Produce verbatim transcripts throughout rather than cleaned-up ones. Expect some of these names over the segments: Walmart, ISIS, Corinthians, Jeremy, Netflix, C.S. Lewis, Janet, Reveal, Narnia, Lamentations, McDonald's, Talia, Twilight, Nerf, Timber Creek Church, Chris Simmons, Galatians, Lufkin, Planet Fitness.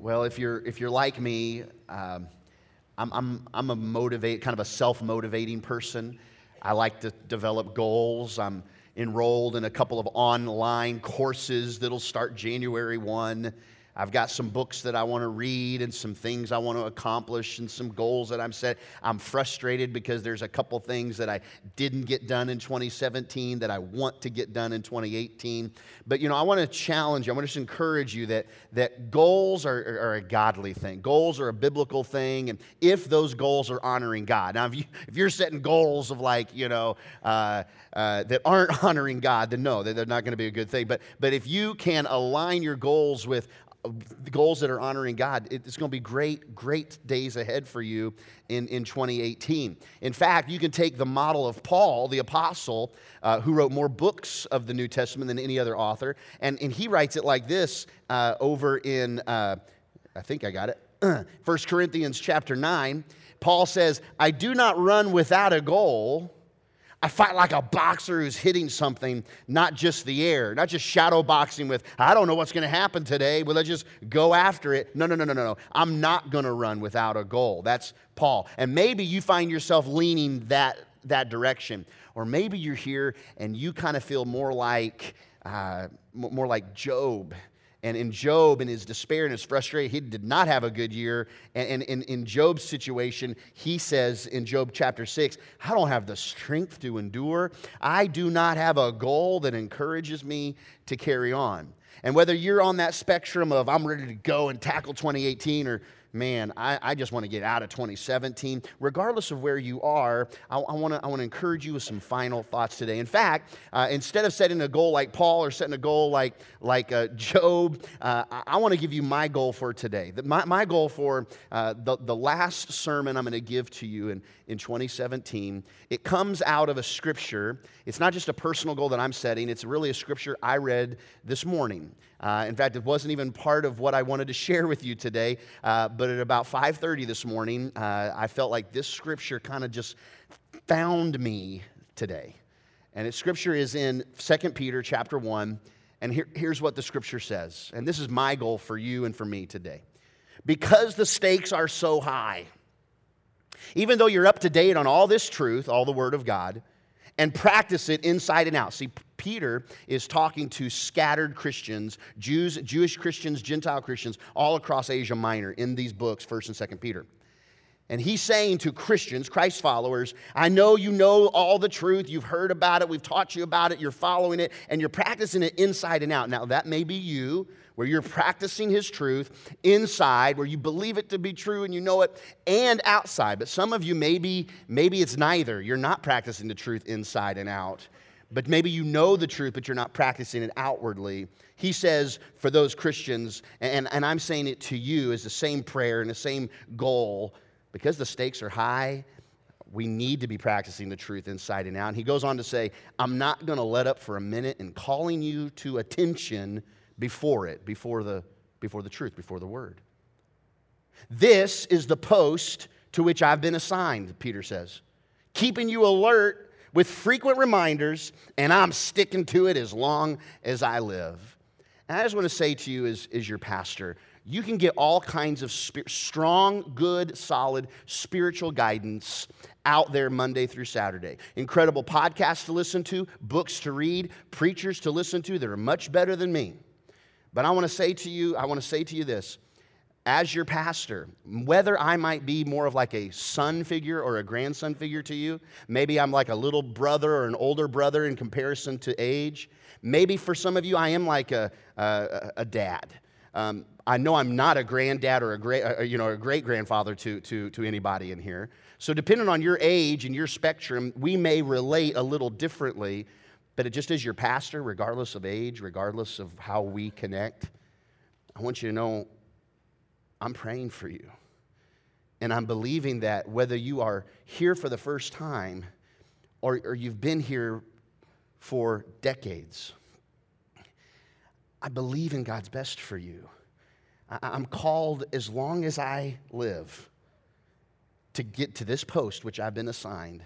Well, if you're if you're like me, um, I'm I'm I'm a motivate kind of a self-motivating person. I like to develop goals. I'm enrolled in a couple of online courses that'll start January first. I've got some books that I want to read and some things I want to accomplish and some goals that I'm set. I'm frustrated because there's a couple things that I didn't get done in twenty seventeen that I want to get done in twenty eighteen. But, you know, I want to challenge you. I want to just encourage you that, that goals are, are a godly thing. Goals are a biblical thing. And if those goals are honoring God. Now, if, you, if you're setting goals of like, you know, uh, uh, that aren't honoring God, then no, they're not going to be a good thing. But, but if you can align your goals with the goals that are honoring God, it's going to be great, great days ahead for you in, in twenty eighteen. In fact, you can take the model of Paul, the apostle, uh, who wrote more books of the New Testament than any other author, and, and he writes it like this uh, over in, uh, I think I got it, First Corinthians chapter nine. Paul says, I do not run without a goal. I fight like a boxer who's hitting something, not just the air, not just shadow boxing with, I don't know what's going to happen today, but let's just go after it. No, no, no, no, no, no. I'm not going to run without a goal. That's Paul. And maybe you find yourself leaning that, that direction. Or maybe you're here and you kind of feel more like, uh, more like Job. And in Job, in his despair and his frustration, he did not have a good year. And in Job's situation, he says in Job chapter six, I don't have the strength to endure. I do not have a goal that encourages me to carry on. And whether you're on that spectrum of I'm ready to go and tackle twenty eighteen or man, I, I just want to get out of twenty seventeen. Regardless of where you are, I, I want to I want to encourage you with some final thoughts today. In fact, uh, instead of setting a goal like Paul or setting a goal like, like uh, Job, uh, I, I want to give you my goal for today. The, my, my goal for uh, the, the last sermon I'm going to give to you in, in twenty seventeen, it comes out of a scripture. It's not just a personal goal that I'm setting. It's really a scripture I read this morning. Uh, in fact, it wasn't even part of what I wanted to share with you today, uh, but at about five thirty this morning, uh, I felt like this scripture kind of just found me today. And its scripture is in Second Peter chapter one, and here, here's what the scripture says. And this is my goal for you and for me today. Because the stakes are so high, even though you're up to date on all this truth, all the Word of God, and practice it inside and out. See, Peter is talking to scattered Christians, Jews, Jewish Christians, Gentile Christians, all across Asia Minor in these books, First and Second Peter. And he's saying to Christians, Christ followers, I know you know all the truth. You've heard about it. We've taught you about it. You're following it, and you're practicing it inside and out. Now, that may be you, where you're practicing his truth inside, where you believe it to be true and you know it, and outside. But some of you, maybe, maybe it's neither. You're not practicing the truth inside and out. But maybe you know the truth, but you're not practicing it outwardly. He says for those Christians, and, and I'm saying it to you, is the same prayer and the same goal. Because the stakes are high, we need to be practicing the truth inside and out. And he goes on to say, I'm not going to let up for a minute in calling you to attention before it, before the, before the truth, before the word. This is the post to which I've been assigned, Peter says, keeping you alert with frequent reminders, and I'm sticking to it as long as I live. And I just want to say to you as, as your pastor, you can get all kinds of sp- strong, good, solid spiritual guidance out there Monday through Saturday. Incredible podcasts to listen to, books to read, preachers to listen to that are much better than me. But I want to say to you, I want to say to you this. As your pastor, whether I might be more of like a son figure or a grandson figure to you, maybe I'm like a little brother or an older brother in comparison to age. Maybe for some of you, I am like a, a, a dad. Um, I know I'm not a granddad or a great, uh, you know, a great grandfather to, to, to anybody in here. So depending on your age and your spectrum, we may relate a little differently, but it just as your pastor, regardless of age, regardless of how we connect, I want you to know I'm praying for you. And I'm believing that whether you are here for the first time or, or you've been here for decades, I believe in God's best for you. I'm called as long as I live to get to this post, which I've been assigned.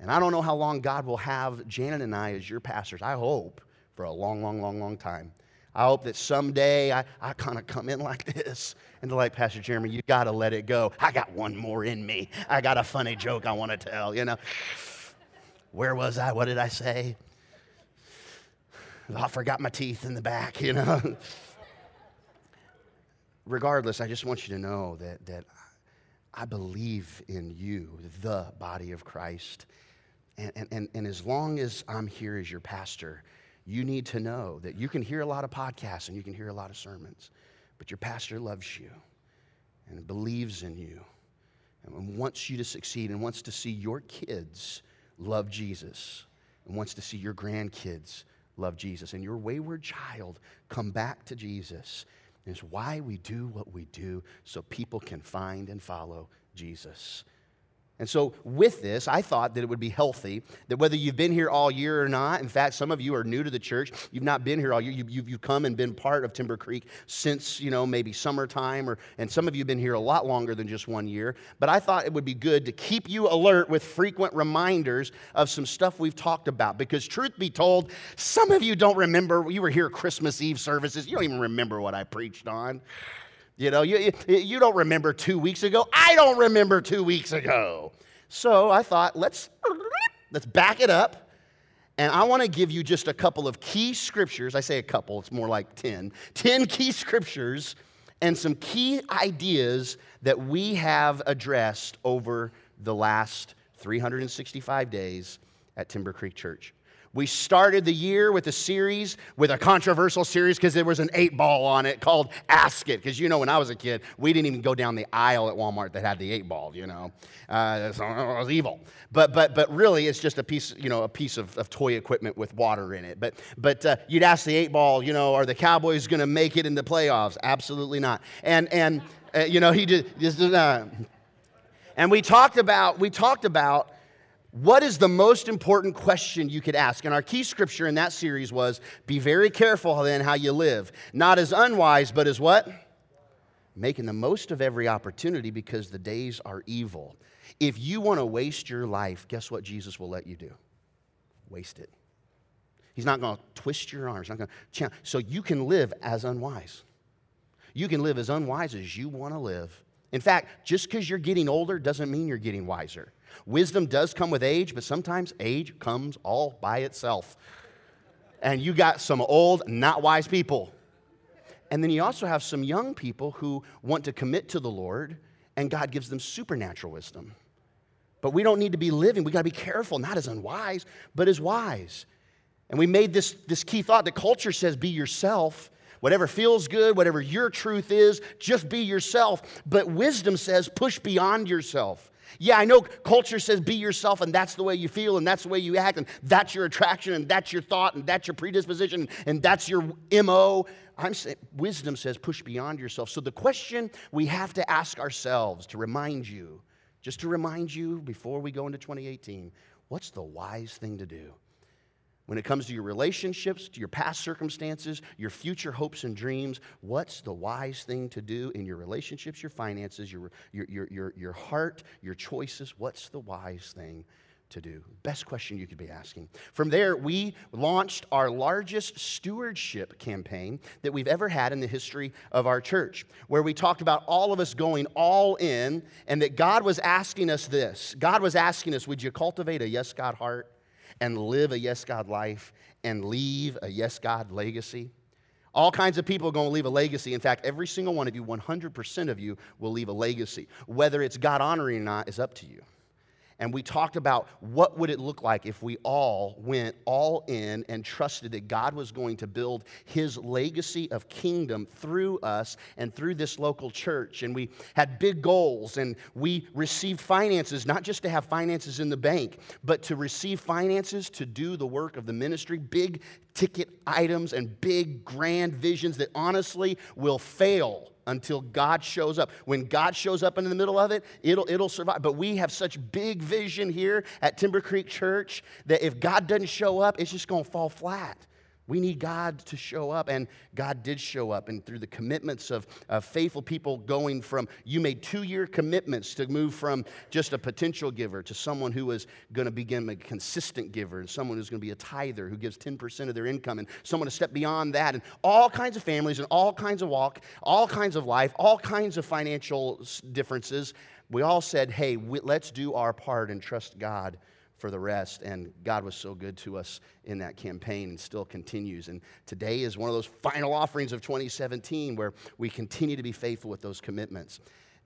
And I don't know how long God will have Janet and I as your pastors. I hope for a long, long, long, long time. I hope that someday I, I kind of come in like this. And they're like, Pastor Jeremy, you got to let it go. I got one more in me. I got a funny joke I want to tell, you know. Where was I? What did I say? I forgot my teeth in the back, you know. Regardless, I just want you to know that, that I believe in you, the body of Christ. And, and, and, and as long as I'm here as your pastor, you need to know that you can hear a lot of podcasts and you can hear a lot of sermons, but your pastor loves you and believes in you and wants you to succeed and wants to see your kids love Jesus and wants to see your grandkids love Jesus and your wayward child come back to Jesus. And it's why we do what we do, so people can find and follow Jesus. And so with this, I thought that it would be healthy that whether you've been here all year or not, in fact, some of you are new to the church, you've not been here all year, you, you've, you've come and been part of Timber Creek since, you know, maybe summertime, or, and some of you have been here a lot longer than just one year, but I thought it would be good to keep you alert with frequent reminders of some stuff we've talked about, because truth be told, some of you don't remember, you were here Christmas Eve services, you don't even remember what I preached on. You know, you, you don't remember two weeks ago. I don't remember two weeks ago. So I thought, let's, let's back it up. And I want to give you just a couple of key scriptures. I say a couple, it's more like ten. ten key scriptures and some key ideas that we have addressed over the last three hundred sixty-five days at Timber Creek Church. We started the year with a series, with a controversial series, because there was an eight ball on it called Ask It. Because, you know, when I was a kid, we didn't even go down the aisle at Walmart that had the eight ball, you know. Uh, so it was evil. But but but really, it's just a piece, you know, a piece of, of toy equipment with water in it. But, but uh, you'd ask the eight ball, you know, are the Cowboys going to make it in the playoffs? Absolutely not. And, and uh, you know, he did. Just, uh, and we talked about, we talked about, what is the most important question you could ask? And our key scripture in that series was, be very careful then how you live. Not as unwise, but as what? Making the most of every opportunity, because the days are evil. If you want to waste your life, guess what Jesus will let you do? Waste it. He's not going to twist your arms. Not going to. So you can live as unwise. You can live as unwise as you want to live. In fact, just because you're getting older doesn't mean you're getting wiser. Wisdom does come with age, but sometimes age comes all by itself. And you got some old, not wise people. And then you also have some young people who want to commit to the Lord, and God gives them supernatural wisdom. But we don't need to be living. We got to be careful, not as unwise, but as wise. And we made this, this key thought that culture says, be yourself. Whatever feels good, whatever your truth is, just be yourself. But wisdom says push beyond yourself. Yeah, I know culture says be yourself, and that's the way you feel, and that's the way you act, and that's your attraction, and that's your thought, and that's your predisposition, and that's your M O. I'm saying wisdom says push beyond yourself. So the question we have to ask ourselves to remind you, just to remind you before we go into twenty eighteen, what's the wise thing to do? When it comes to your relationships, to your past circumstances, your future hopes and dreams, what's the wise thing to do in your relationships, your finances, your, your, your, your, your heart, your choices? What's the wise thing to do? Best question you could be asking. From there, we launched our largest stewardship campaign that we've ever had in the history of our church, where we talked about all of us going all in, and that God was asking us this. God was asking us, would you cultivate a yes God heart? And live a yes God life, and leave a yes God legacy. All kinds of people are going to leave a legacy. In fact, every single one of you, one hundred percent of you, will leave a legacy. Whether it's God honoring or not is up to you. And we talked about what would it look like if we all went all in and trusted that God was going to build his legacy of kingdom through us and through this local church. And we had big goals, and we received finances, not just to have finances in the bank, but to receive finances to do the work of the ministry, big ticket items and big grand visions that honestly will fail until God shows up. When God shows up in the middle of it, it'll, it'll survive. But we have such big vision here at Timber Creek Church that if God doesn't show up, it's just going to fall flat. We need God to show up, and God did show up. And through the commitments of uh, faithful people going from, you made two-year commitments to move from just a potential giver to someone who is going to become a consistent giver, and someone who's going to be a tither who gives ten percent of their income, and someone to step beyond that, and all kinds of families and all kinds of walk, all kinds of life, all kinds of financial differences. We all said, hey, we, let's do our part and trust God for the rest, and God was so good to us in that campaign and still continues. And today is one of those final offerings of twenty seventeen where we continue to be faithful with those commitments.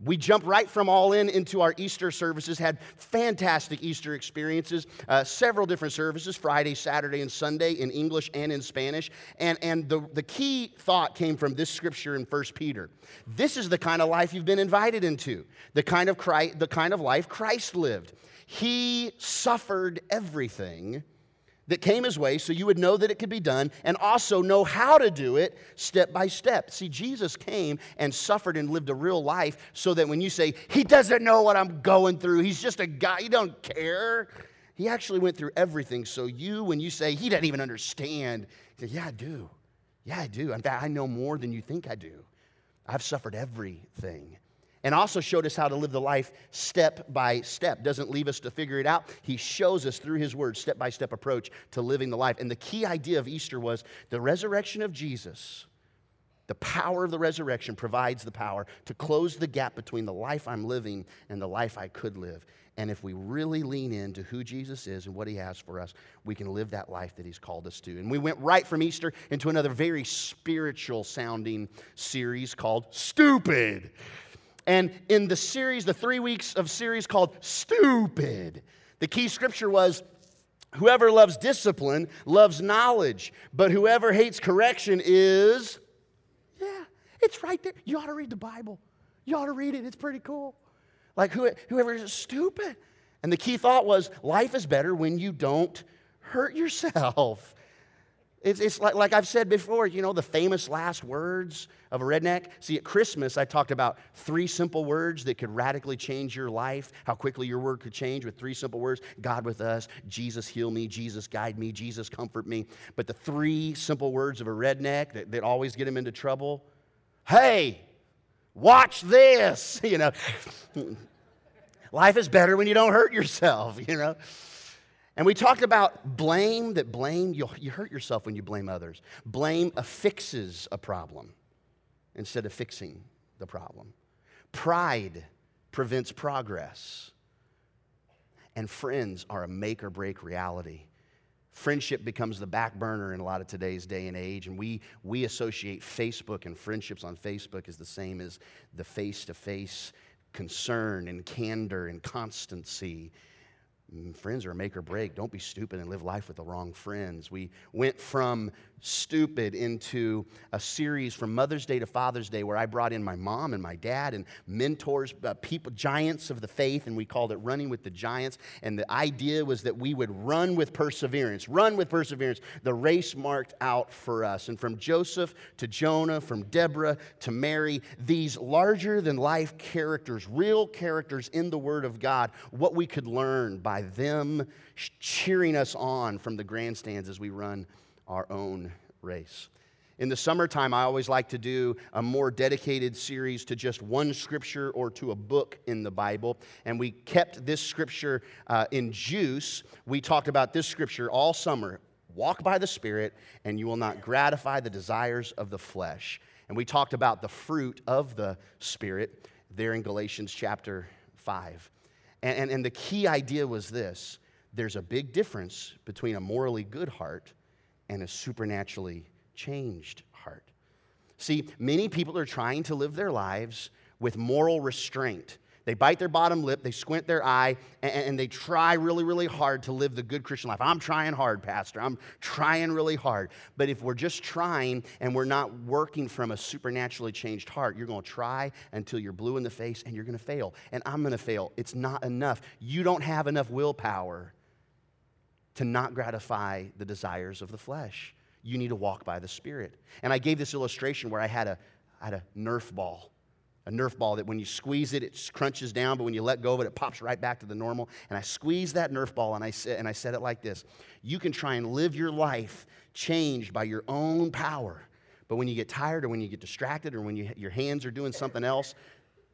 We jump right from all in into our Easter services, had fantastic Easter experiences, uh, several different services, Friday, Saturday, and Sunday in English and in Spanish. And, and the, the key thought came from this scripture in First Peter. This is the kind of life you've been invited into, the kind of Christ, the kind of life Christ lived. He suffered everything that came his way so you would know that it could be done and also know how to do it step by step. See, Jesus came and suffered and lived a real life so that when you say, he doesn't know what I'm going through, he's just a guy, he don't care. He actually went through everything. So you, when you say, he doesn't even understand, you say, yeah, I do. Yeah, I do. In fact, I know more than you think I do. I've suffered everything. And also showed us how to live the life step by step. Doesn't leave us to figure it out. He shows us through his word, step by step approach to living the life. And the key idea of Easter was the resurrection of Jesus. The power of the resurrection provides the power to close the gap between the life I'm living and the life I could live. And if we really lean into who Jesus is and what he has for us, we can live that life that he's called us to. And we went right from Easter into another very spiritual sounding series called Stupid. And in the series, the three weeks of series called Stupid, the key scripture was, whoever loves discipline loves knowledge, but whoever hates correction is, yeah, it's right there. You ought to read the Bible. You ought to read it. It's pretty cool. Like who, whoever is stupid. And the key thought was, life is better when you don't hurt yourself. It's, it's like, like I've said before, you know, the famous last words of a redneck. See, at Christmas, I talked about three simple words that could radically change your life, how quickly your word could change with three simple words. God with us, Jesus heal me, Jesus guide me, Jesus comfort me. But the three simple words of a redneck that, that always get him into trouble, hey, watch this, you know. Life is better when you don't hurt yourself, you know. And we talked about blame, that blame, you'll, you hurt yourself when you blame others. Blame affixes a problem instead of fixing the problem. Pride prevents progress. And friends are a make or break reality. Friendship becomes the back burner in a lot of today's day and age. And we, we associate Facebook and friendships on Facebook as the same as the face-to-face concern and candor and constancy. Friends are a make or break. Don't be stupid and live life with the wrong friends. We went from stupid into a series from Mother's Day to Father's Day where I brought in my mom and my dad and mentors, uh, people, giants of the faith, and we called it Running with the Giants. And the idea was that we would run with perseverance, run with perseverance, the race marked out for us. And from Joseph to Jonah, from Deborah to Mary, these larger-than-life characters, real characters in the Word of God, what we could learn by them cheering us on from the grandstands as we run our own race. In the summertime, I always like to do a more dedicated series to just one scripture or to a book in the Bible. And we kept this scripture uh, in juice. We talked about this scripture all summer. Walk by the Spirit, and you will not gratify the desires of the flesh. And we talked about the fruit of the Spirit there in Galatians chapter five. And, and, and the key idea was this. There's a big difference between a morally good heart and a supernaturally changed heart. See, many people are trying to live their lives with moral restraint. They bite their bottom lip, they squint their eye, and, and they try really, really hard to live the good Christian life. I'm trying hard, Pastor. I'm trying really hard. But if we're just trying and we're not working from a supernaturally changed heart, you're going to try until you're blue in the face and you're going to fail. And I'm going to fail. It's not enough. You don't have enough willpower to not gratify the desires of the flesh. You need to walk by the Spirit. And I gave this illustration where I had a, I had a Nerf ball. a Nerf ball that when you squeeze it, it crunches down, but when you let go of it, it pops right back to the normal. And I squeezed that Nerf ball, and I, and I said it like this. You can try and live your life changed by your own power, but when you get tired or when you get distracted or when you, your hands are doing something else,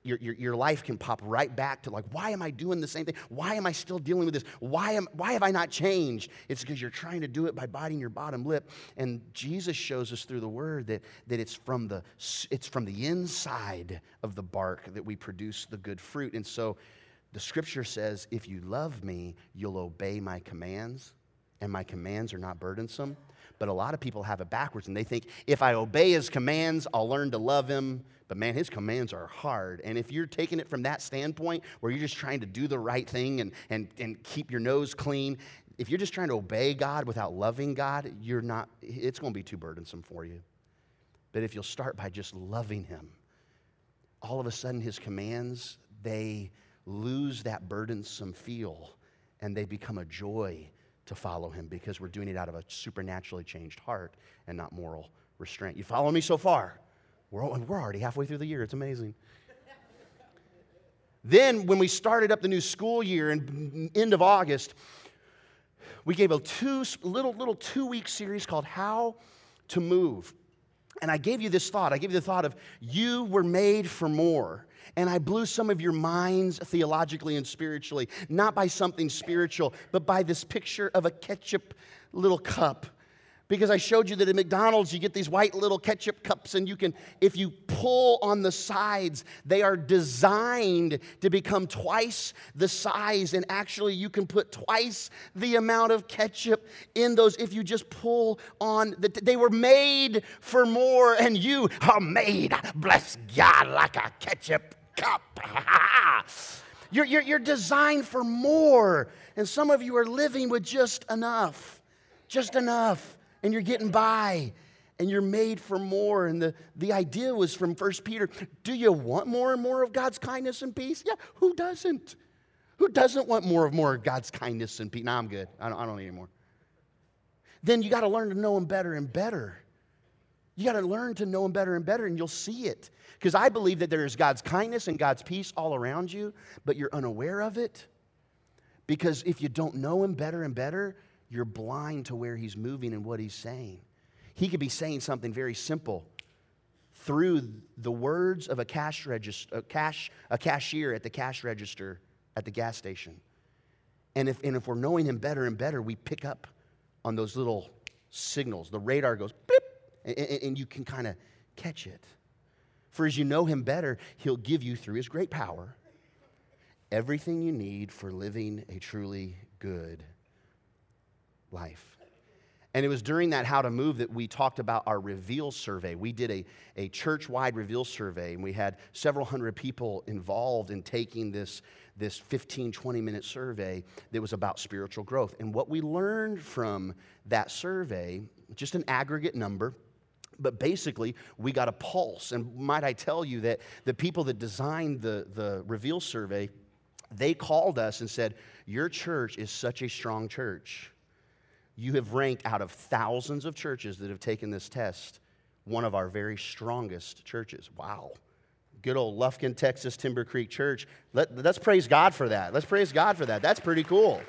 your, your, your life can pop right back to like, why am I doing the same thing? Why am I still dealing with this? Why, am, why have I not changed? It's because you're trying to do it by biting your bottom lip. And Jesus shows us through the word that, that it's, from the, it's from the inside of the bark that we produce the good fruit. And so the scripture says, if you love me, you'll obey my commands, and my commands are not burdensome. But a lot of people have it backwards, and they think, if I obey his commands, I'll learn to love him. But man, his commands are hard. And if you're taking it from that standpoint, where you're just trying to do the right thing and, and, and keep your nose clean, if you're just trying to obey God without loving God, you're not, it's going to be too burdensome for you. But if you'll start by just loving him, all of a sudden his commands, they lose that burdensome feel, and they become a joy to follow him, because we're doing it out of a supernaturally changed heart and not moral restraint. You follow me so far? We're, we're already halfway through the year. It's amazing. Then when we started up the new school year in end of August, we gave a two, little, little two-week series called How to Move. And I gave you this thought. I gave you the thought of you were made for more. And I blew some of your minds theologically and spiritually, not by something spiritual, but by this picture of a ketchup little cup. Because I showed you that at McDonald's, you get these white little ketchup cups, and you can, if you pull on the sides, they are designed to become twice the size, and actually you can put twice the amount of ketchup in those if you just pull on. The, they were made for more, and you are made, bless God, like a ketchup cup. you're, you're, you're designed for more, and some of you are living with just enough, just enough. And you're getting by, and you're made for more. And the, the idea was from First Peter, do you want more and more of God's kindness and peace? Yeah, who doesn't? Who doesn't want more and more of God's kindness and peace? No, I'm good. I don't, I don't need any more. Then you got to learn to know him better and better. You got to learn to know him better and better, and you'll see it. Because I believe that there is God's kindness and God's peace all around you, but you're unaware of it. Because if you don't know him better and better, you're blind to where he's moving and what he's saying. He could be saying something very simple through the words of a cash register, a cash, a cashier at the cash register at the gas station. And if, and if we're knowing him better and better, we pick up on those little signals. The radar goes, beep, and, and you can kind of catch it. For as you know him better, he'll give you through his great power everything you need for living a truly good life. Life. And it was during that How to Move that we talked about our Reveal survey. We did a, a church-wide Reveal survey, and we had several hundred people involved in taking this, this fifteen, twenty-minute survey that was about spiritual growth. And what we learned from that survey, just an aggregate number, but basically, we got a pulse. And might I tell you that the people that designed the, the Reveal survey, they called us and said, your church is such a strong church. You have ranked out of thousands of churches that have taken this test, one of our very strongest churches. Wow. Good old Lufkin, Texas, Timber Creek Church. Let, let's praise God for that. Let's praise God for that. That's pretty cool.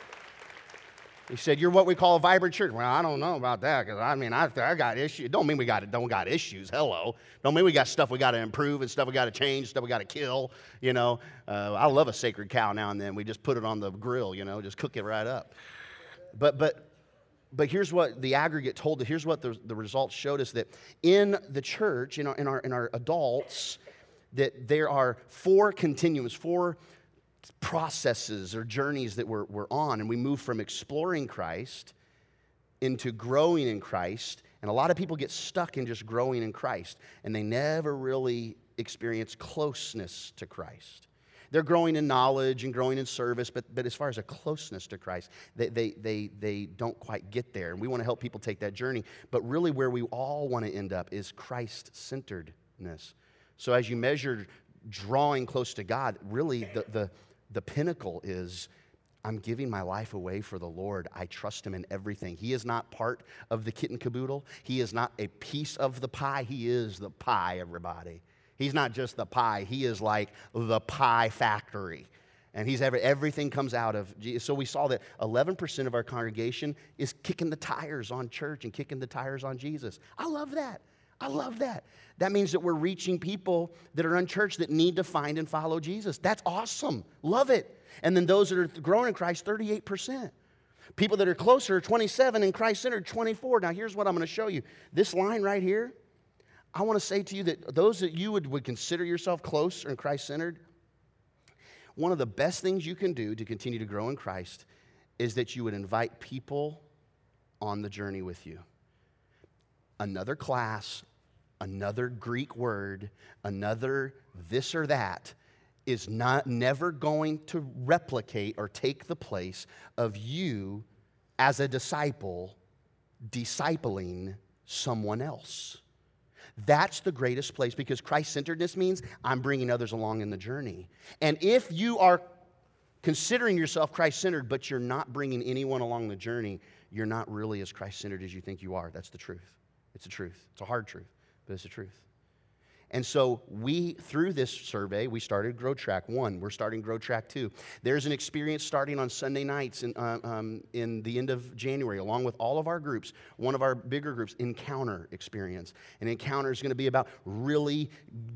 He said, you're what we call a vibrant church. Well, I don't know about that, because I mean, I, I got issues. Don't mean we got, don't got issues. Hello. Don't mean we got stuff we got to improve and stuff we got to change, stuff we got to kill. You know, uh, I love a sacred cow now and then. We just put it on the grill, you know, just cook it right up. But, but, But here's what the aggregate told us. Here's what the, the results showed us, that in the church, in our, in our, in our adults, that there are four continuums, four processes or journeys that we're, we're on. And we move from exploring Christ into growing in Christ. And a lot of people get stuck in just growing in Christ, and they never really experience closeness to Christ. They're growing in knowledge and growing in service, but, but as far as a closeness to Christ, they, they, they, they don't quite get there. And we want to help people take that journey. But really where we all want to end up is Christ-centeredness. So as you measure drawing close to God, really the, the, the pinnacle is, I'm giving my life away for the Lord. I trust him in everything. He is not part of the kit and caboodle. He is not a piece of the pie. He is the pie, everybody. He's not just the pie. He is like the pie factory. And he's every, everything comes out of Jesus. So we saw that eleven percent of our congregation is kicking the tires on church and kicking the tires on Jesus. I love that. I love that. That means that we're reaching people that are unchurched that need to find and follow Jesus. That's awesome. Love it. And then those that are growing in Christ, thirty-eight percent. People that are closer, twenty-seven, and Christ-centered, twenty-four. Now, here's what I'm going to show you. This line right here, I want to say to you that those that you would, would consider yourself close and Christ-centered, one of the best things you can do to continue to grow in Christ is that you would invite people on the journey with you. Another class, another Greek word, another this or that is not never going to replicate or take the place of you as a disciple discipling someone else. That's the greatest place, because Christ-centeredness means I'm bringing others along in the journey. And if you are considering yourself Christ-centered, but you're not bringing anyone along the journey, you're not really as Christ-centered as you think you are. That's the truth. It's the truth. It's a hard truth, but it's the truth. And so we, through this survey, we started Grow Track one. We're starting Grow Track two. There's an experience starting on Sunday nights in, uh, um, in the end of January, along with all of our groups. One of our bigger groups, Encounter Experience. And Encounter is going to be about really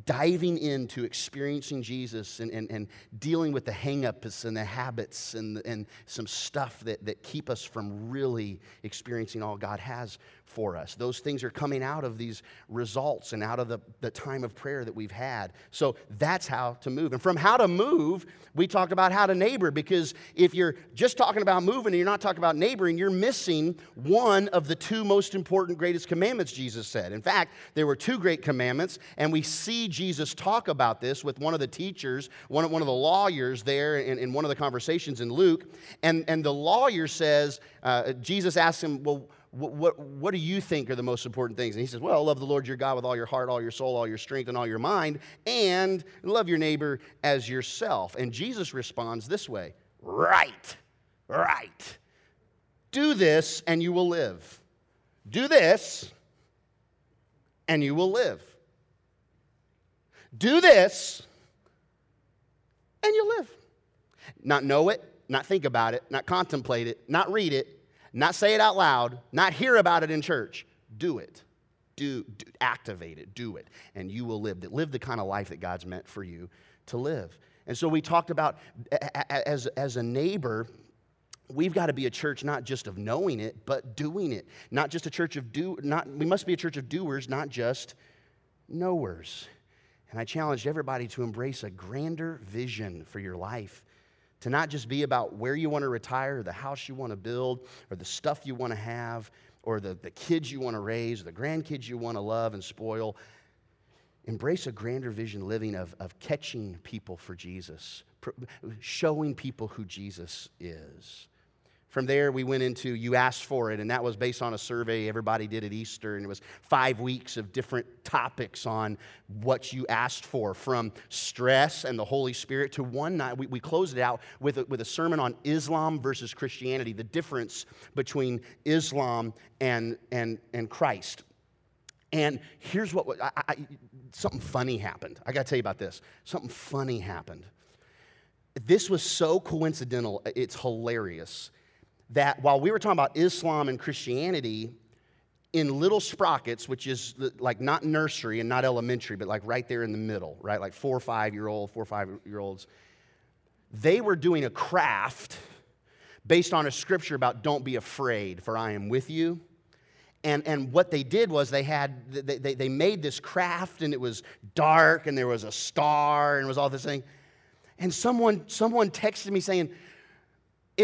diving into experiencing Jesus and, and, and dealing with the hang-ups and the habits and, and some stuff that, that keep us from really experiencing all God has for us. Those things are coming out of these results and out of the, the time of prayer that we've had. So that's how to move. And from how to move, we talked about how to neighbor, because if you're just talking about moving and you're not talking about neighboring, you're missing one of the two most important, greatest commandments Jesus said. In fact, there were two great commandments, and we see Jesus talk about this with one of the teachers, one of, one of the lawyers there in, in one of the conversations in Luke. And, and the lawyer says, uh, Jesus asks him, well, What, what, what do you think are the most important things? And he says, well, love the Lord your God with all your heart, all your soul, all your strength, and all your mind, and love your neighbor as yourself. And Jesus responds this way, right, right. Do this, and you will live. Do this, and you will live. Do this, and you'll live. Not know it, not think about it, not contemplate it, not read it, not say it out loud, not hear about it in church. Do it. Do, do activate it. Do it. And you will live. Live the kind of life that God's meant for you to live. And so we talked about as, as a neighbor, we've got to be a church not just of knowing it, but doing it. Not just a church of do, not we must be a church of doers, not just knowers. And I challenged everybody to embrace a grander vision for your life. To not just be about where you want to retire, or the house you want to build, or the stuff you want to have, or the, the kids you want to raise, or the grandkids you want to love and spoil. Embrace a grander vision living of, of catching people for Jesus, showing people who Jesus is. From there, we went into You Asked For It, and that was based on a survey everybody did at Easter, and it was five weeks of different topics on what you asked for, from stress and the Holy Spirit to one night. We, we closed it out with a, with a sermon on Islam versus Christianity, the difference between Islam and, and, and Christ. And here's what, I, I, something funny happened. I got to tell you about this. Something funny happened. This was so coincidental, it's hilarious. That while we were talking about Islam and Christianity, in Little Sprockets, which is like not nursery and not elementary, but like right there in the middle, right? Like four or five-year-old, four or five-year-olds, they were doing a craft based on a scripture about don't be afraid, for I am with you. And, and what they did was they had, they, they, they made this craft, and it was dark, and there was a star, and it was all this thing. And someone, someone texted me saying,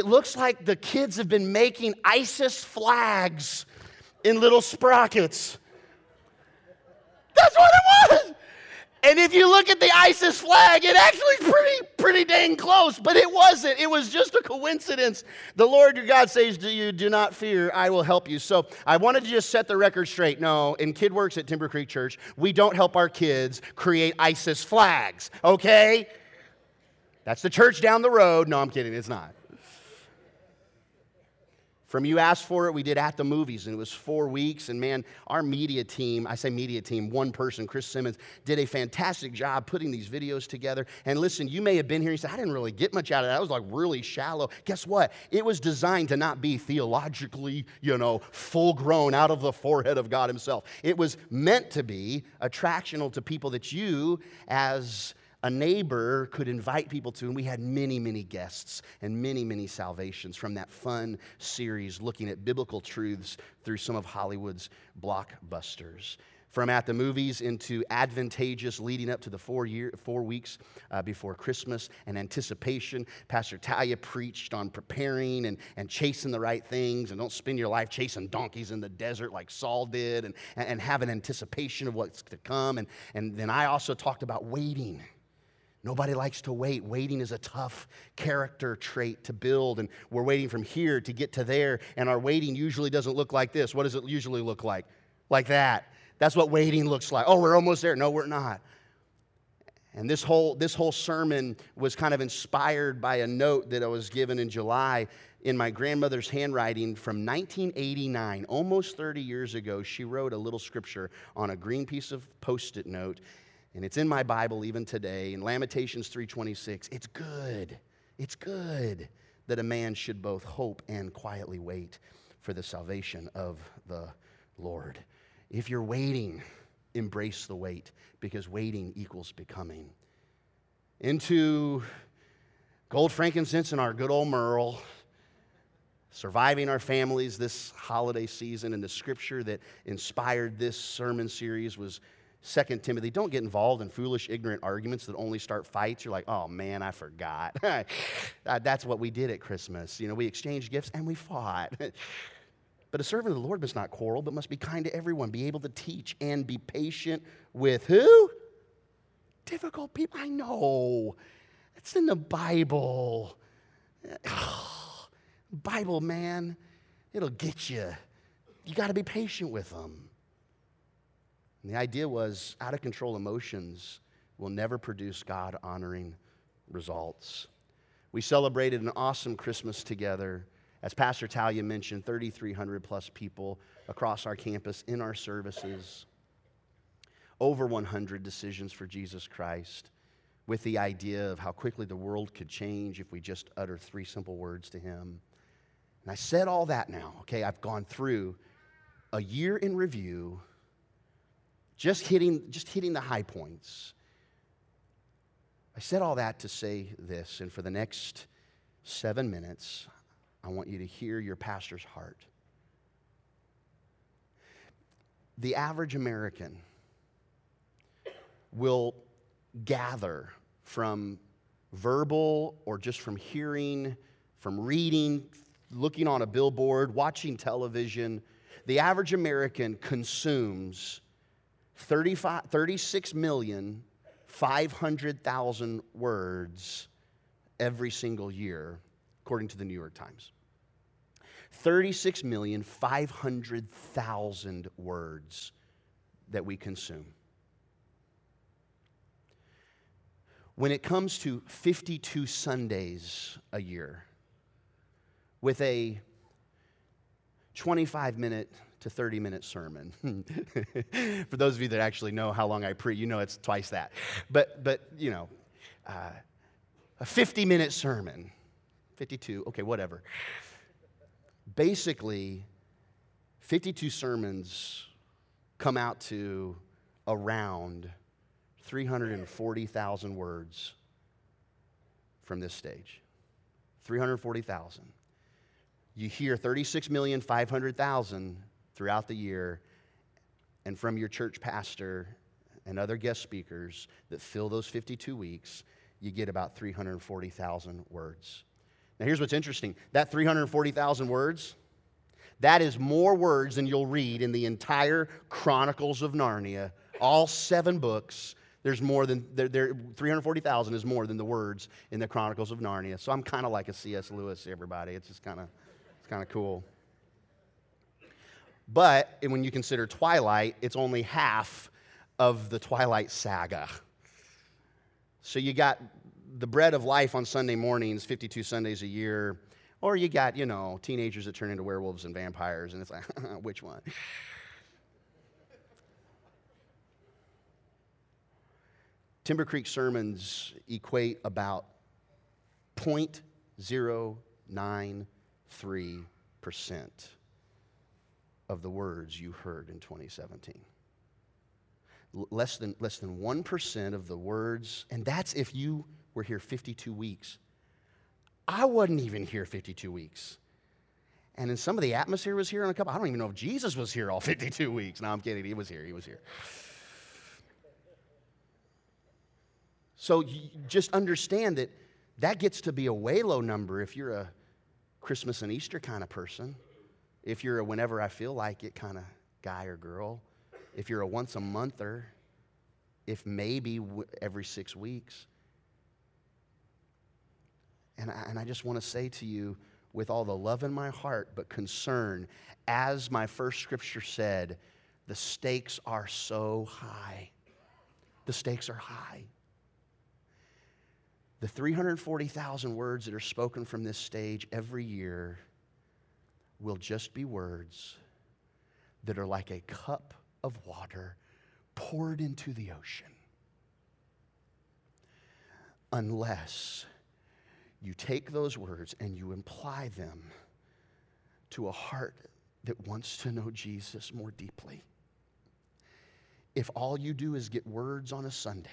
it looks like the kids have been making ISIS flags in Little Sprockets. That's what it was. And if you look at the ISIS flag, it actually is pretty, pretty dang close, but it wasn't. It was just a coincidence. The Lord your God says to you, do not fear, I will help you. So I wanted to just set the record straight. No, in KidWorks at Timber Creek Church, we don't help our kids create ISIS flags, okay? That's the church down the road. No, I'm kidding, it's not. From You Asked For It, we did At the Movies, and it was four weeks. And man, our media team, I say media team, one person, Chris Simmons, did a fantastic job putting these videos together. And listen, you may have been here and you said, I didn't really get much out of that. It was like really shallow. Guess what? It was designed to not be theologically, you know, full grown out of the forehead of God Himself. It was meant to be attractional to people that you, as a neighbor, could invite people to, and we had many, many guests and many, many salvations from that fun series looking at biblical truths through some of Hollywood's blockbusters. From At the Movies into Advantageous, leading up to the four year, four weeks uh, before Christmas and anticipation. Pastor Talia preached on preparing and, and chasing the right things, and don't spend your life chasing donkeys in the desert like Saul did, and, and have an anticipation of what's to come. And, and then I also talked about waiting. Nobody likes to wait. Waiting is a tough character trait to build, and we're waiting from here to get to there, and our waiting usually doesn't look like this. What does it usually look like? Like that. That's what waiting looks like. Oh, we're almost there. No, we're not. And this whole, this whole sermon was kind of inspired by a note that I was given in July in my grandmother's handwriting from nineteen eighty-nine, almost thirty years ago. She wrote a little scripture on a green piece of Post-it note, and it's in my Bible even today, in Lamentations three twenty-six. It's good, it's good that a man should both hope and quietly wait for the salvation of the Lord. If you're waiting, embrace the wait, because waiting equals becoming. Into gold, frankincense, and our good old myrrh, surviving our families this holiday season, and the scripture that inspired this sermon series was Second Timothy. Don't get involved in foolish, ignorant arguments that only start fights. You're like, oh man, I forgot. That's what we did at Christmas. You know, we exchanged gifts and we fought. But a servant of the Lord must not quarrel, but must be kind to everyone, be able to teach, and be patient with who? Difficult people. I know. It's in the Bible. Oh, Bible, man. It'll get you. You got to be patient with them. And the idea was, out of control emotions will never produce God-honoring results. We celebrated an awesome Christmas together. As Pastor Talia mentioned, thirty-three hundred plus people across our campus in our services. Over one hundred decisions for Jesus Christ, with the idea of how quickly the world could change if we just utter three simple words to Him. And I said all that now, okay? I've gone through a year in review, Just hitting, just hitting the high points. I said all that to say this, and for the next seven minutes, I want you to hear your pastor's heart. The average American will gather from verbal, or just from hearing, from reading, looking on a billboard, watching television. The average American consumes thirty-six million five hundred thousand words every single year, according to the New York Times. thirty-six million five hundred thousand words that we consume. When it comes to fifty-two Sundays a year, with a twenty-five minute to thirty minute sermon. For those of you that actually know how long I preach, you know it's twice that. But, but you know, uh, a fifty minute sermon, fifty-two, okay, whatever. Basically, fifty-two sermons come out to around three hundred forty thousand words from this stage. three hundred forty thousand. You hear thirty-six million five hundred thousand throughout the year, and from your church pastor and other guest speakers that fill those fifty-two weeks, you get about three hundred forty thousand words. Now here's what's interesting. That three hundred forty thousand words, that is more words than you'll read in the entire Chronicles of Narnia, all seven books. There's more than, there, there, three hundred forty thousand is more than the words in the Chronicles of Narnia. So I'm kind of like a C S Lewis, everybody. It's just kind of, it's kind of cool. But when you consider Twilight, it's only half of the Twilight saga. So you got the bread of life on Sunday mornings, fifty-two Sundays a year. Or you got, you know, teenagers that turn into werewolves and vampires, and it's like, which one? Timber Creek sermons equate about zero point zero nine three percent of the words you heard in twenty seventeen. L less than, less than one percent of the words, and that's if you were here fifty-two weeks. I wasn't even here fifty-two weeks. And then some of the atmosphere was here on a couple. I don't even know if Jesus was here all fifty-two weeks. No, I'm kidding. He was here. He was here. So you just understand that that gets to be a way low number if you're a Christmas and Easter kind of person, if you're a whenever I feel like it kind of guy or girl, if you're a once a monther, if maybe every six weeks. And I, and I just want to say to you, with all the love in my heart but concern, as my first scripture said, the stakes are so high. The stakes are high. The three hundred forty thousand words that are spoken from this stage every year will just be words that are like a cup of water poured into the ocean. Unless you take those words and you imply them to a heart that wants to know Jesus more deeply. If all you do is get words on a Sunday,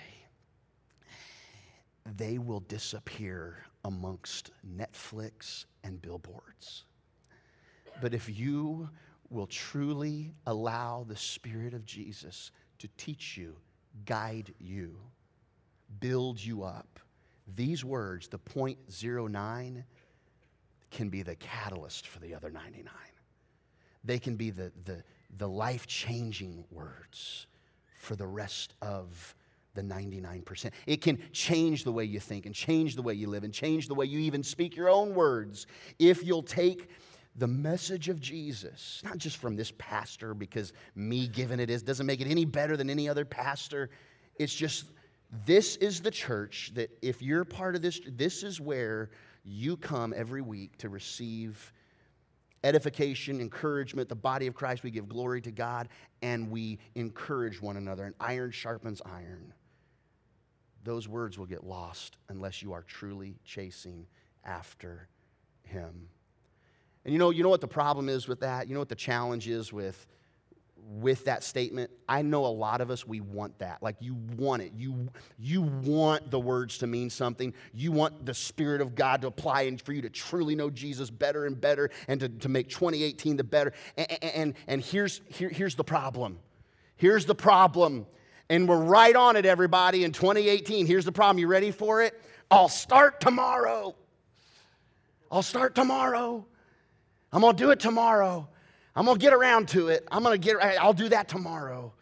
they will disappear amongst Netflix and billboards. But if you will truly allow the Spirit of Jesus to teach you, guide you, build you up, these words, the zero point zero nine, can be the catalyst for the other ninety-nine. They can be the, the, the life-changing words for the rest of the ninety-nine percent. It can change the way you think and change the way you live and change the way you even speak your own words if you'll take the message of Jesus, not just from this pastor, because me giving it is doesn't make it any better than any other pastor. It's just, this is the church that if you're part of this, this is where you come every week to receive edification, encouragement, the body of Christ. We give glory to God and we encourage one another. And iron sharpens iron. Those words will get lost unless you are truly chasing after Him. And you know, you know what the problem is with that? You know what the challenge is with with that statement? I know a lot of us, we want that. Like, you want it. You, you want the words to mean something. You want the Spirit of God to apply and for you to truly know Jesus better and better and to, to make twenty eighteen the better. And, and, and here's, here, here's the problem. Here's the problem. And we're right on it, everybody, in twenty eighteen. Here's the problem. You ready for it? I'll start tomorrow. I'll start tomorrow. I'm going to do it tomorrow. I'm going to get around to it. I'm going to get, I'll do that tomorrow.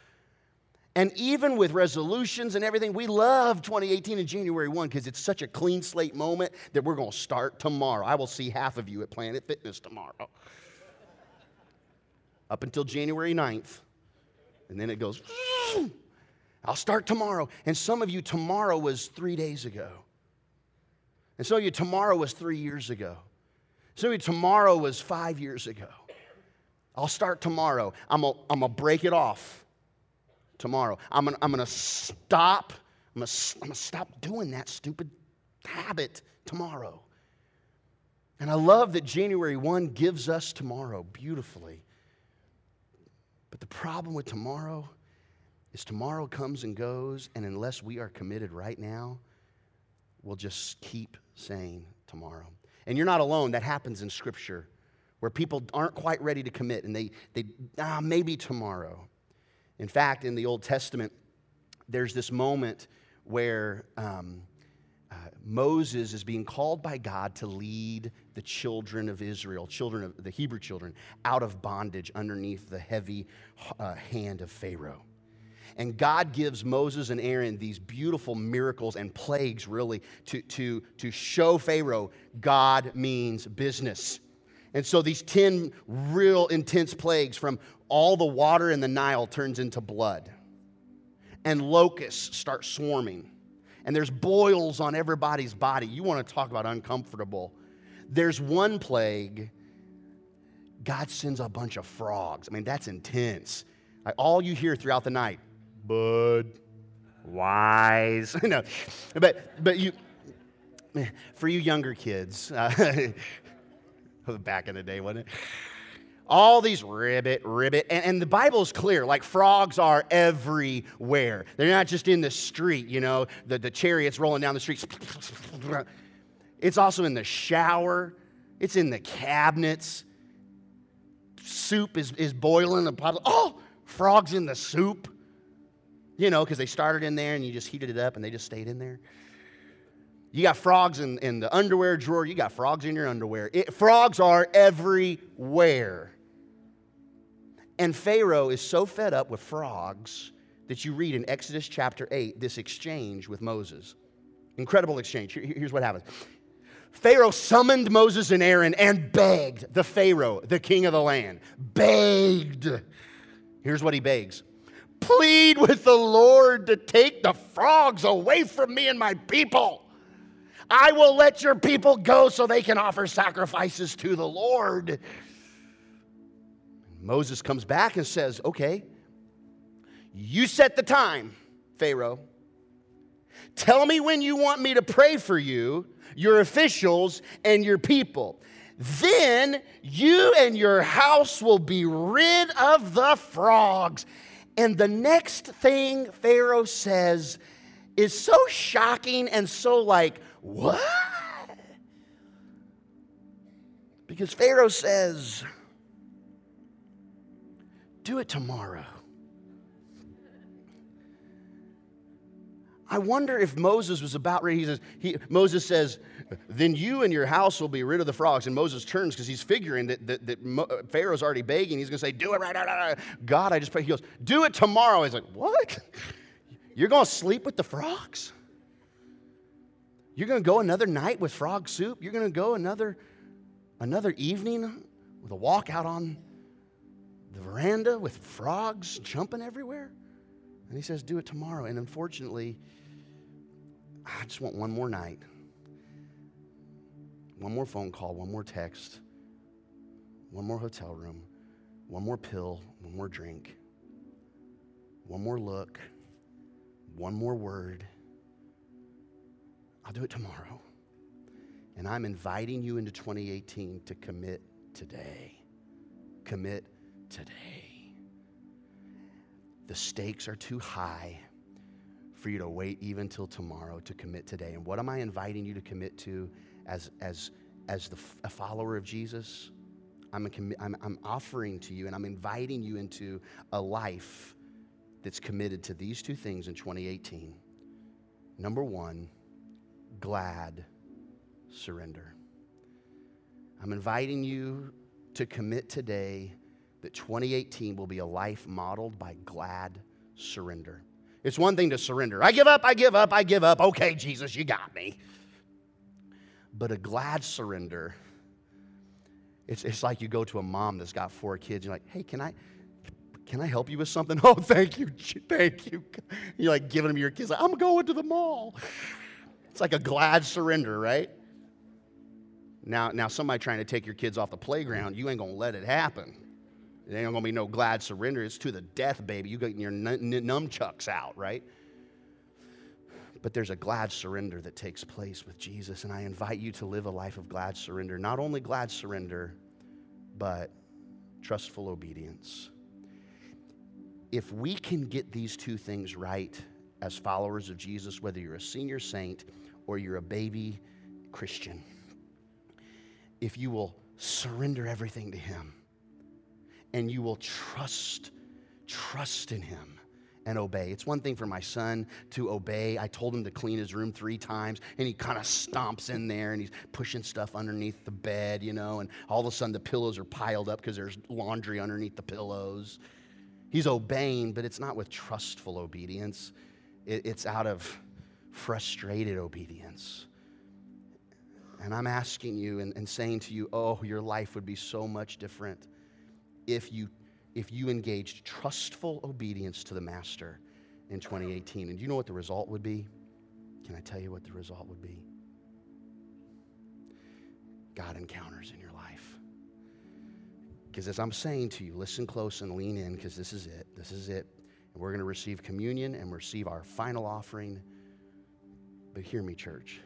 And even with resolutions and everything, we love twenty eighteen and January first because it's such a clean slate moment that we're going to start tomorrow. I will see half of you at Planet Fitness tomorrow. Up until January ninth. And then it goes, mm, I'll start tomorrow. And some of you, tomorrow was three days ago. And some of you, tomorrow was three years ago. Some of you, tomorrow was five years ago. I'll start tomorrow. I'm gonna, I'm gonna break it off tomorrow. I'm gonna, I'm gonna stop. I'm gonna, I'm gonna stop doing that stupid habit tomorrow. And I love that January first gives us tomorrow beautifully. But the problem with tomorrow is tomorrow comes and goes, and unless we are committed right now, we'll just keep saying tomorrow. And you're not alone. That happens in Scripture, where people aren't quite ready to commit, and they, they ah, maybe tomorrow. In fact, in the Old Testament, there's this moment where um, uh, Moses is being called by God to lead the children of Israel, children of the Hebrew children, out of bondage underneath the heavy uh, hand of Pharaoh. And God gives Moses and Aaron these beautiful miracles and plagues, really, to, to, to show Pharaoh God means business. And so these ten real intense plagues, from all the water in the Nile turns into blood. And locusts start swarming. And there's boils on everybody's body. You want to talk about uncomfortable. there's one plague, God sends a bunch of frogs. I mean, that's intense. Like, all you hear throughout the night, bud, wise. No, but, but you, for you younger kids, uh, back in the day, wasn't it? All these ribbit, ribbit, and, and the Bible's clear, like frogs are everywhere. They're not just in the street, you know, the, the chariots rolling down the streets. It's also in the shower. It's in the cabinets. Soup is, is boiling. The pot. Oh, frogs in the soup. You know, because they started in there and you just heated it up and they just stayed in there. You got frogs in, in the underwear drawer. You got frogs in your underwear. It, frogs are everywhere. And Pharaoh is so fed up with frogs that you read in Exodus chapter eight this exchange with Moses. Incredible exchange. Here, here's what happens. Pharaoh summoned Moses and Aaron and begged the Pharaoh, the king of the land. Begged. Here's what he begs. Plead with the Lord to take the frogs away from me and my people. I will let your people go so they can offer sacrifices to the Lord. Moses comes back and says, okay, you set the time, Pharaoh. Tell me when you want me to pray for you, your officials, and your people. Then you and your house will be rid of the frogs. And the next thing Pharaoh says is so shocking and so like, what? Because Pharaoh says, do it tomorrow. I wonder if Moses was about ready. He says, he, Moses says, then you and your house will be rid of the frogs. And Moses turns because he's figuring that, that, that Mo, Pharaoh's already begging. He's going to say, do it right now. God, I just pray. He goes, do it tomorrow. He's like, what? You're going to sleep with the frogs? You're going to go another night with frog soup? You're going to go another, another evening with a walk out on the veranda with frogs jumping everywhere? And he says, do it tomorrow. And unfortunately, I just want one more night. One more phone call, one more text, one more hotel room, one more pill, one more drink, one more look, one more word. I'll do it tomorrow. And I'm inviting you into twenty eighteen to commit today. Commit today. The stakes are too high for you to wait even till tomorrow to commit today. And what am I inviting you to commit to as, as, as the, a follower of Jesus? I'm, a commi- I'm, I'm offering to you and I'm inviting you into a life that's committed to these two things in twenty eighteen. Number one, glad surrender. I'm inviting you to commit today that twenty eighteen will be a life modeled by glad surrender. It's one thing to surrender. I give up, I give up, I give up. Okay, Jesus, you got me. But a glad surrender, it's, it's like you go to a mom that's got four kids. You're like, hey, can I can I help you with something? Oh, thank you, thank you. You're like giving them your kids. Like, I'm going to the mall. It's like a glad surrender, right? Now, now somebody trying to take your kids off the playground, you ain't going to let it happen. There ain't going to be no glad surrender. It's to the death, baby. You're getting your nunchucks out, right? But there's a glad surrender that takes place with Jesus, and I invite you to live a life of glad surrender. Not only glad surrender, but trustful obedience. If we can get these two things right as followers of Jesus, whether you're a senior saint or you're a baby Christian, if you will surrender everything to Him and you will trust, trust in Him and obey. It's one thing for my son to obey. I told him to clean his room three times and he kind of stomps in there and he's pushing stuff underneath the bed, you know, and all of a sudden the pillows are piled up because there's laundry underneath the pillows. He's obeying, but it's not with trustful obedience. It's out of frustrated obedience. And I'm asking you and, and saying to you, oh, your life would be so much different if you, if you engaged trustful obedience to the Master in twenty eighteen. And you know what the result would be? Can I tell you what the result would be? God encounters in your life. Because as I'm saying to you, listen close and lean in, because this is it. This is it. And we're going to receive communion and receive our final offering. But hear me, church.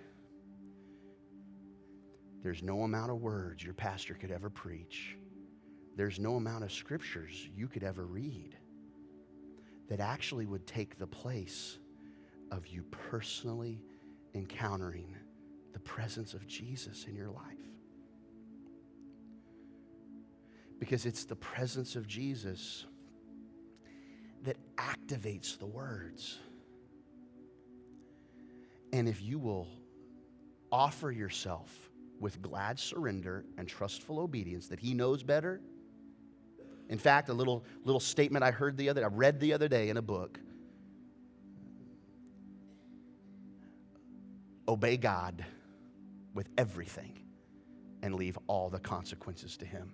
There's no amount of words your pastor could ever preach. There's no amount of scriptures you could ever read that actually would take the place of you personally encountering the presence of Jesus in your life. Because it's the presence of Jesus that activates the words. And if you will offer yourself with glad surrender and trustful obedience that he knows better. In fact, a little little statement I heard the other I read the other day in a book. Obey God with everything and leave all the consequences to him.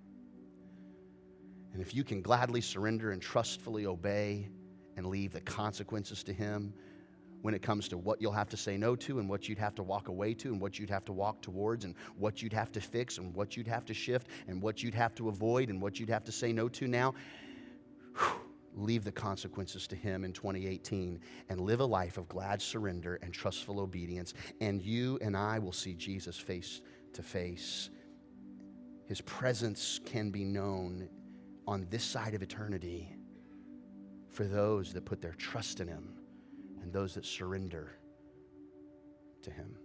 And if you can gladly surrender and trustfully obey and leave the consequences to him, when it comes to what you'll have to say no to and what you'd have to walk away to and what you'd have to walk towards and what you'd have to fix and what you'd have to shift and what you'd have to avoid and what you'd have to say no to now, whew, leave the consequences to him in twenty eighteen and live a life of glad surrender and trustful obedience, and you and I will see Jesus face to face. His presence can be known on this side of eternity for those that put their trust in him and those that surrender to him.